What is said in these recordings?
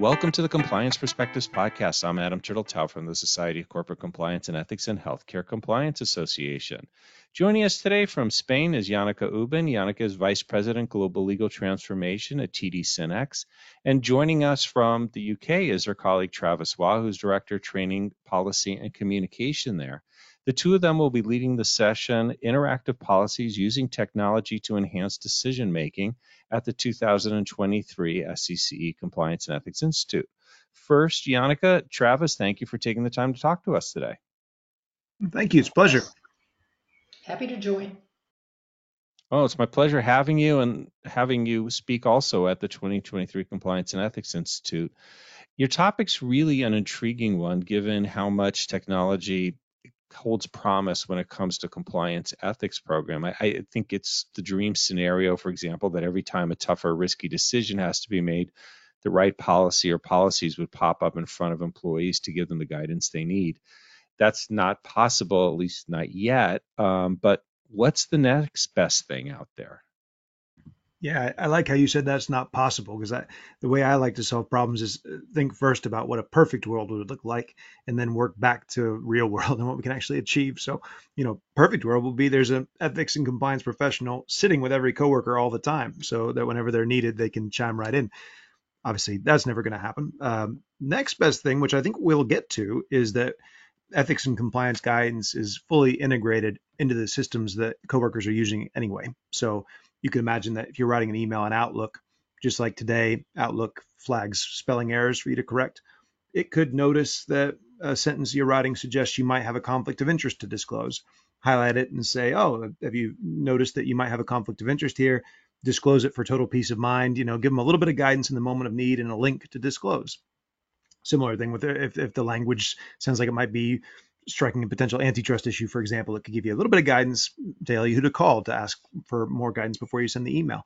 Welcome to the Compliance Perspectives Podcast. I'm Adam Turteltaub from the Society of Corporate Compliance and Ethics and Healthcare Compliance Association. Joining us today from Spain is Jannica Houben. Jannica is Vice President, Global Legal Transformation at TD SYNNEX. And joining us from the UK is her colleague, Travis Waugh, who's Director, Training, Policy, and Communication there. The two of them will be leading the session, Interactive Policies: Using Technology to Enhance Decision-Making at the 2023 SCCE Compliance and Ethics Institute. First, Jannica, Travis, thank you for taking the time to talk to us today. Thank you. It's a pleasure. Happy to join. Oh, it's my pleasure having you and having you speak also at the 2023 Compliance and Ethics Institute. Your topic's really an intriguing one, given how much technology holds promise when it comes to compliance ethics program. I think it's the dream scenario, for example, that every time a tough or risky decision has to be made, the right policy or policies would pop up in front of employees to give them the guidance they need. That's not possible, at least not yet. But what's the next best thing out there? Yeah, I like how you said that's not possible, because the way I like to solve problems is think first about what a perfect world would look like and then work back to real world and what we can actually achieve. So, you know, perfect world will be there's an ethics and compliance professional sitting with every coworker all the time so that whenever they're needed, they can chime right in. Obviously, that's never going to happen. Next best thing, which I think we'll get to, is that ethics and compliance guidance is fully integrated into the systems that coworkers are using anyway. So you can imagine that if you're writing an email in Outlook, just like today, Outlook flags spelling errors for you to correct. It could notice that a sentence you're writing suggests you might have a conflict of interest to disclose. Highlight it and say, oh, have you noticed that you might have a conflict of interest here? Disclose it for total peace of mind. You know, give them a little bit of guidance in the moment of need and a link to disclose. Similar thing with if the language sounds like it might be striking a potential antitrust issue, for example, it could give you a little bit of guidance, tell you who to call to ask for more guidance before you send the email.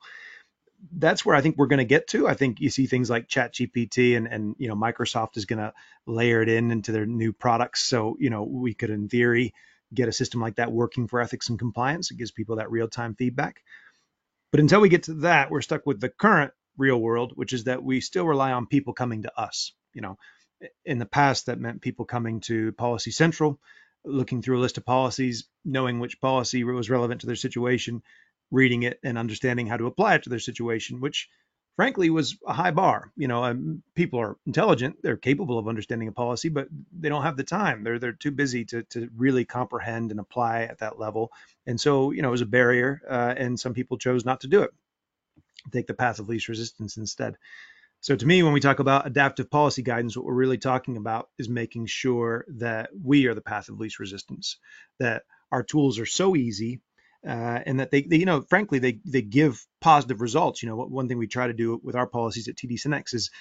That's where I think we're going to get to. I think you see things like ChatGPT and you know, Microsoft is going to layer it into their new products. So, you know, we could, in theory, get a system like that working for ethics and compliance. It gives people that real-time feedback. But until we get to that, we're stuck with the current real world, which is that we still rely on people coming to us, you know. In the past, that meant people coming to Policy Central, looking through a list of policies, knowing which policy was relevant to their situation, reading it and understanding how to apply it to their situation, which frankly was a high bar. You know, people are intelligent, they're capable of understanding a policy, but they don't have the time. They're too busy to really comprehend and apply at that level. And so, you know, it was a barrier and some people chose not to do it, take the path of least resistance instead. So to me, when we talk about adaptive policy guidance, what we're really talking about is making sure that we are the path of least resistance, that our tools are so easy and that they you know, frankly, they give positive results. You know, one thing we try to do with our policies at TD SYNNEX is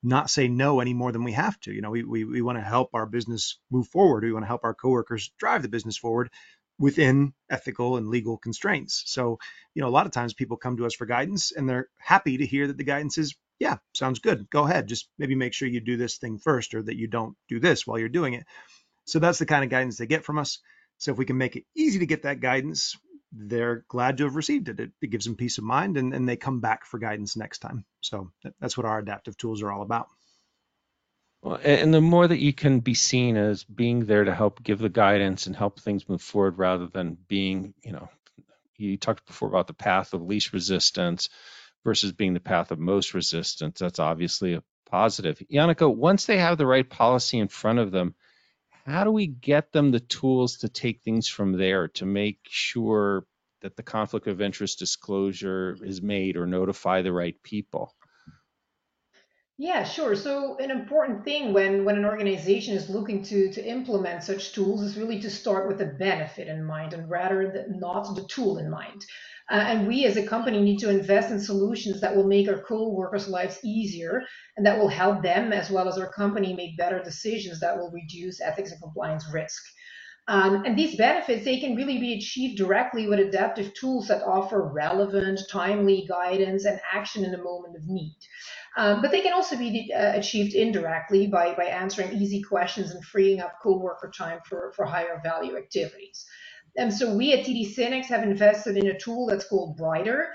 not say no any more than we have to. You know, we want to help our business move forward. We want to help our coworkers drive the business forward within ethical and legal constraints. So, you know, a lot of times people come to us for guidance and they're happy to hear that the guidance is, yeah, sounds good. Go ahead. Just maybe make sure you do this thing first, or that you don't do this while you're doing it. So that's the kind of guidance they get from us. So if we can make it easy to get that guidance, they're glad to have received it. It gives them peace of mind, and they come back for guidance next time. So that's what our adaptive tools are all about. Well, and the more that you can be seen as being there to help give the guidance and help things move forward, rather than being, you know, you talked before about the path of least resistance versus being the path of most resistance. That's obviously a positive. Jannica, once they have the right policy in front of them, how do we get them the tools to take things from there to make sure that the conflict of interest disclosure is made or notify the right people? Yeah, sure. So an important thing when an organization is looking to implement such tools is really to start with the benefit in mind and rather than not the tool in mind. And we as a company need to invest in solutions that will make our co-workers' lives easier and that will help them as well as our company make better decisions that will reduce ethics and compliance risk. And these benefits, they can really be achieved directly with adaptive tools that offer relevant, timely guidance and action in the moment of need. But they can also be achieved indirectly by answering easy questions and freeing up co-worker time for higher value activities. And so we at TD SYNNEX have invested in a tool that's called BRYTER.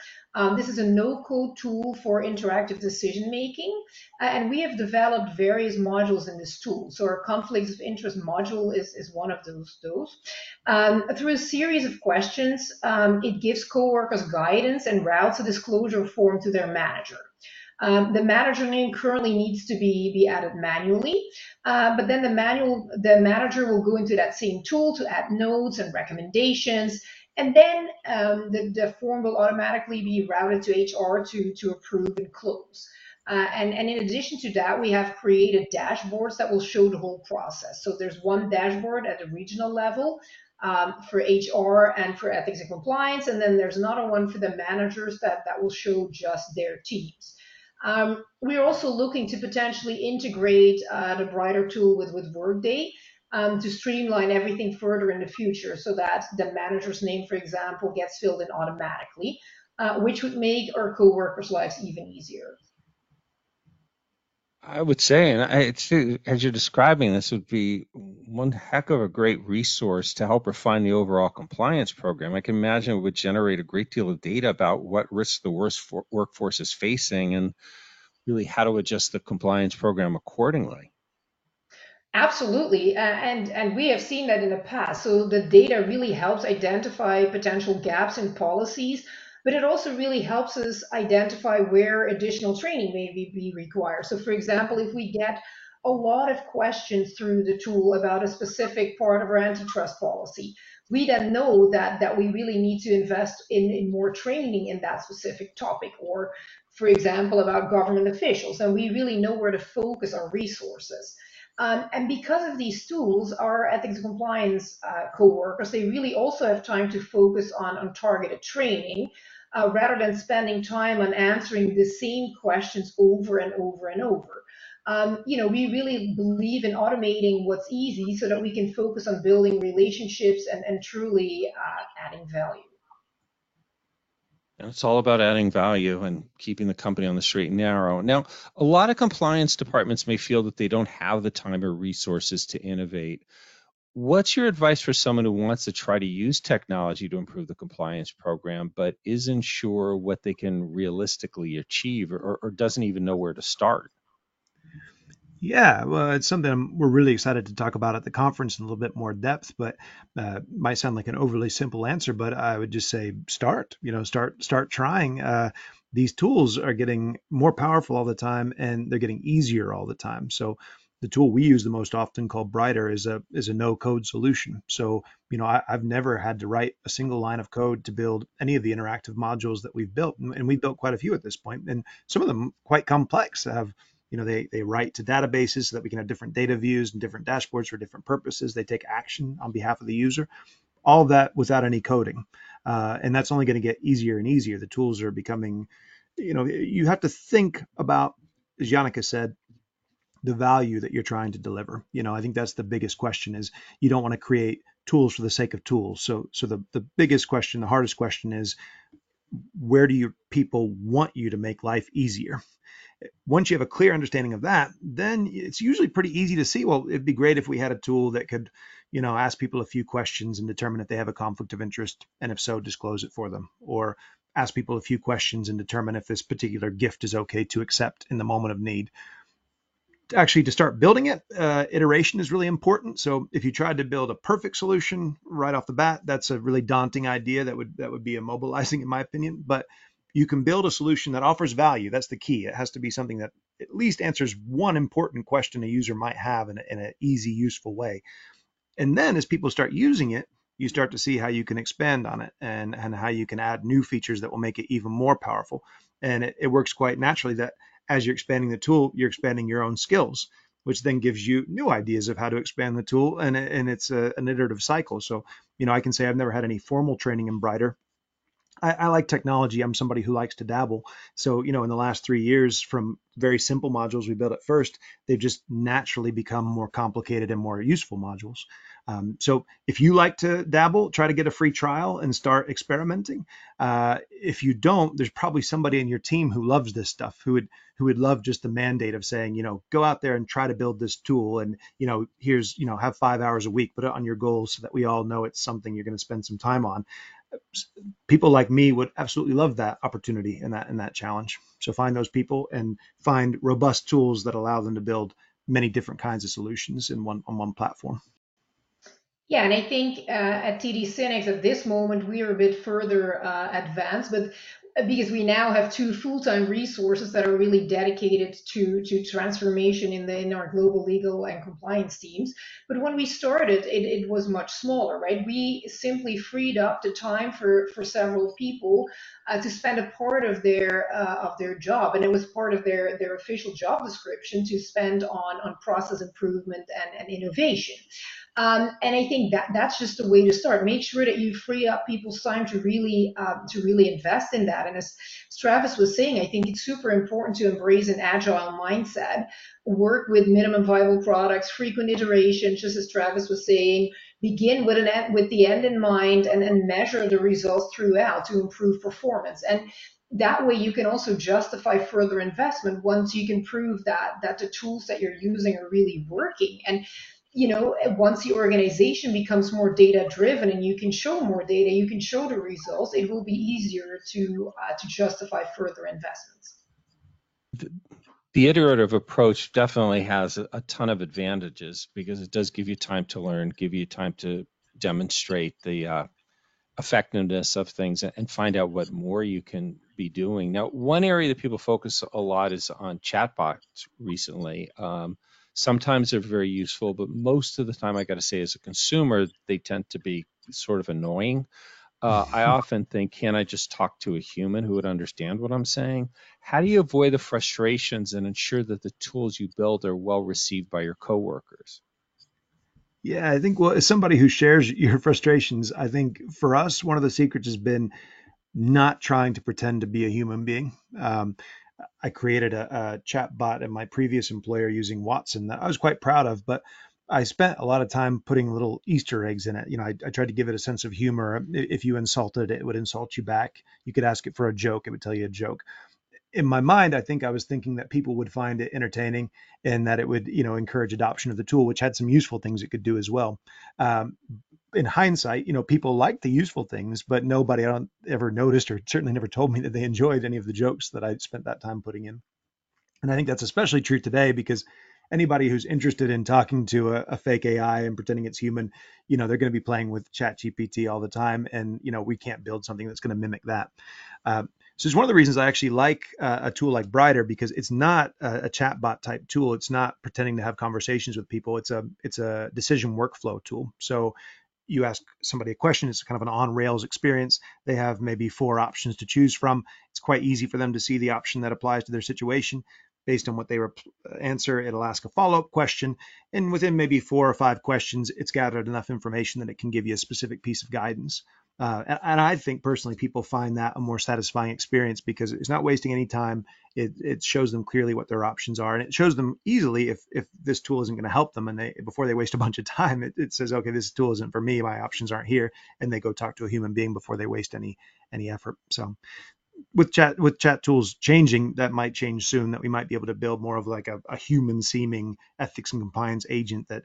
This is a no-code tool for interactive decision-making, and we have developed various modules in this tool. So our conflicts of interest module is one of those. Through a series of questions, it gives coworkers guidance and routes a disclosure form to their manager. The manager name currently needs to be added manually, but then the manager will go into that same tool to add notes and recommendations, and then the form will automatically be routed to HR to approve and close. And in addition to that, we have created dashboards that will show the whole process. So there's one dashboard at the regional level for HR and for ethics and compliance, and then there's another one for the managers that will show just their teams. We're also looking to potentially integrate the BRYTER tool with Workday to streamline everything further in the future so that the manager's name, for example, gets filled in automatically, which would make our coworkers' lives even easier. I would say, and as you're describing, this would be one heck of a great resource to help refine the overall compliance program. I can imagine it would generate a great deal of data about what risks the workforce is facing and really how to adjust the compliance program accordingly. Absolutely, and we have seen that in the past. So the data really helps identify potential gaps in policies, but it also really helps us identify where additional training may be required. So for example, if we get a lot of questions through the tool about a specific part of our antitrust policy, we then know that we really need to invest in more training in that specific topic, or for example, about government officials, and we really know where to focus our resources. And because of these tools, our ethics and compliance coworkers, they really also have time to focus on targeted training rather than spending time on answering the same questions over and over and over. We really believe in automating what's easy so that we can focus on building relationships and truly adding value. It's all about adding value and keeping the company on the straight and narrow. Now, a lot of compliance departments may feel that they don't have the time or resources to innovate. What's your advice for someone who wants to try to use technology to improve the compliance program, but isn't sure what they can realistically achieve or doesn't even know where to start? Yeah, well, it's something we're really excited to talk about at the conference in a little bit more depth, but might sound like an overly simple answer, but I would just say start, start trying. These tools are getting more powerful all the time, and they're getting easier all the time. So the tool we use the most often, called BRYTER, is a no-code solution. So, I've never had to write a single line of code to build any of the interactive modules that we've built, and we've built quite a few at this point, and some of them quite complex. They write to databases so that we can have different data views and different dashboards for different purposes. They take action on behalf of the user. All of that without any coding. And that's only going to get easier and easier. The tools are becoming, you have to think about, as Jannica said, the value that you're trying to deliver. I think that's the biggest question is you don't want to create tools for the sake of tools. So the biggest question, the hardest question is, where do your people want you to make life easier? Once you have a clear understanding of that, then it's usually pretty easy to see, well, it'd be great if we had a tool that could, ask people a few questions and determine if they have a conflict of interest, and if so, disclose it for them, or ask people a few questions and determine if this particular gift is okay to accept in the moment of need. Actually, to start building it, iteration is really important. So if you tried to build a perfect solution right off the bat, that's a really daunting idea that would be immobilizing in my opinion, but you can build a solution that offers value. That's the key. It has to be something that at least answers one important question a user might have in an easy, useful way. And then as people start using it, you start to see how you can expand on it and how you can add new features that will make it even more powerful. And it works quite naturally that as you're expanding the tool, you're expanding your own skills, which then gives you new ideas of how to expand the tool. And it's an iterative cycle. So, I can say I've never had any formal training in BRYTER. I like technology. I'm somebody who likes to dabble. So, in the last 3 years, from very simple modules we built at first, they've just naturally become more complicated and more useful modules. So if you like to dabble, try to get a free trial and start experimenting. If you don't, there's probably somebody in your team who loves this stuff, who would love just the mandate of saying, you know, go out there and try to build this tool, and, you know, here's, you know, have 5 hours a week, put it on your goals so that we all know it's something you're going to spend some time on. People like me would absolutely love that opportunity and that challenge. So find those people and find robust tools that allow them to build many different kinds of solutions in on one platform. Yeah, and I think at TD SYNNEX at this moment, we are a bit further advanced, but because we now have two full-time resources that are really dedicated to transformation in our global legal and compliance teams. But when we started, it was much smaller, right? We simply freed up the time for several people to spend a part of their job, and it was part of their official job description to spend on process improvement and innovation. And I think that's just the way to start. Make sure that you free up people's time to really invest in that. And as Travis was saying, I think it's super important to embrace an agile mindset, work with minimum viable products, frequent iteration, just as Travis was saying, begin with the end in mind and measure the results throughout to improve performance. And that way you can also justify further investment once you can prove that the tools that you're using are really working. And you know, once the organization becomes more data-driven and you can show more data, you can show the results, it will be easier to justify further investments. The iterative approach definitely has a ton of advantages because it does give you time to learn, give you time to demonstrate the effectiveness of things and find out what more you can be doing. Now, one area that people focus a lot is on chatbots recently. Sometimes they're very useful, but most of the time, I got to say, as a consumer, they tend to be sort of annoying. I often think, can I just talk to a human who would understand what I'm saying? How do you avoid the frustrations and ensure that the tools you build are well received by your coworkers? Yeah, I think, well, as somebody who shares your frustrations, I think for us, one of the secrets has been not trying to pretend to be a human being. I created a chat bot at my previous employer using Watson that I was quite proud of, but I spent a lot of time putting little Easter eggs in it. You know, I tried to give it a sense of humor. If you insulted it, it would insult you back. You could ask it for a joke, it would tell you a joke. In my mind, I think I was thinking that people would find it entertaining and that it would, you know, encourage adoption of the tool, which had some useful things it could do as well. In hindsight, you know, people liked the useful things, but nobody ever noticed or certainly never told me that they enjoyed any of the jokes that I spent that time putting in. And I think that's especially true today because anybody who's interested in talking to a fake AI and pretending it's human, you know, they're going to be playing with ChatGPT all the time. And, you know, we can't build something that's going to mimic that. So it's one of the reasons I actually like a tool like BRYTER, because it's not a chatbot type tool. It's not pretending to have conversations with people. It's a decision workflow tool. So you ask somebody a question, it's kind of an on-rails experience. They have maybe 4 options to choose from. It's quite easy for them to see the option that applies to their situation. Based on what they answer, it'll ask a follow-up question. And within maybe 4 or 5 questions, it's gathered enough information that it can give you a specific piece of guidance. And I think personally, people find that a more satisfying experience because it's not wasting any time. It shows them clearly what their options are, and it shows them easily if this tool isn't going to help them. And before they waste a bunch of time, it says, okay, this tool isn't for me. My options aren't here. And they go talk to a human being before they waste any effort. So with chat tools changing, that might change soon, that we might be able to build more of like a human seeming ethics and compliance agent that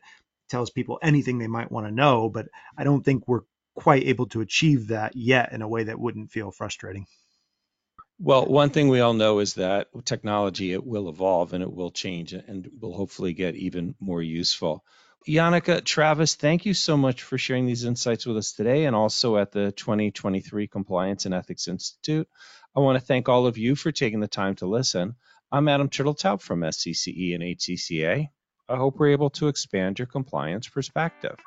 tells people anything they might want to know. But I don't think we're quite able to achieve that yet in a way that wouldn't feel frustrating. Well, one thing we all know is that technology, it will evolve and it will change and will hopefully get even more useful. Jannica, Travis, thank you so much for sharing these insights with us today and also at the 2023 Compliance and Ethics Institute. I want to thank all of you for taking the time to listen. I'm Adam Turteltaub from SCCE and HCCA. I hope we're able to expand your compliance perspective.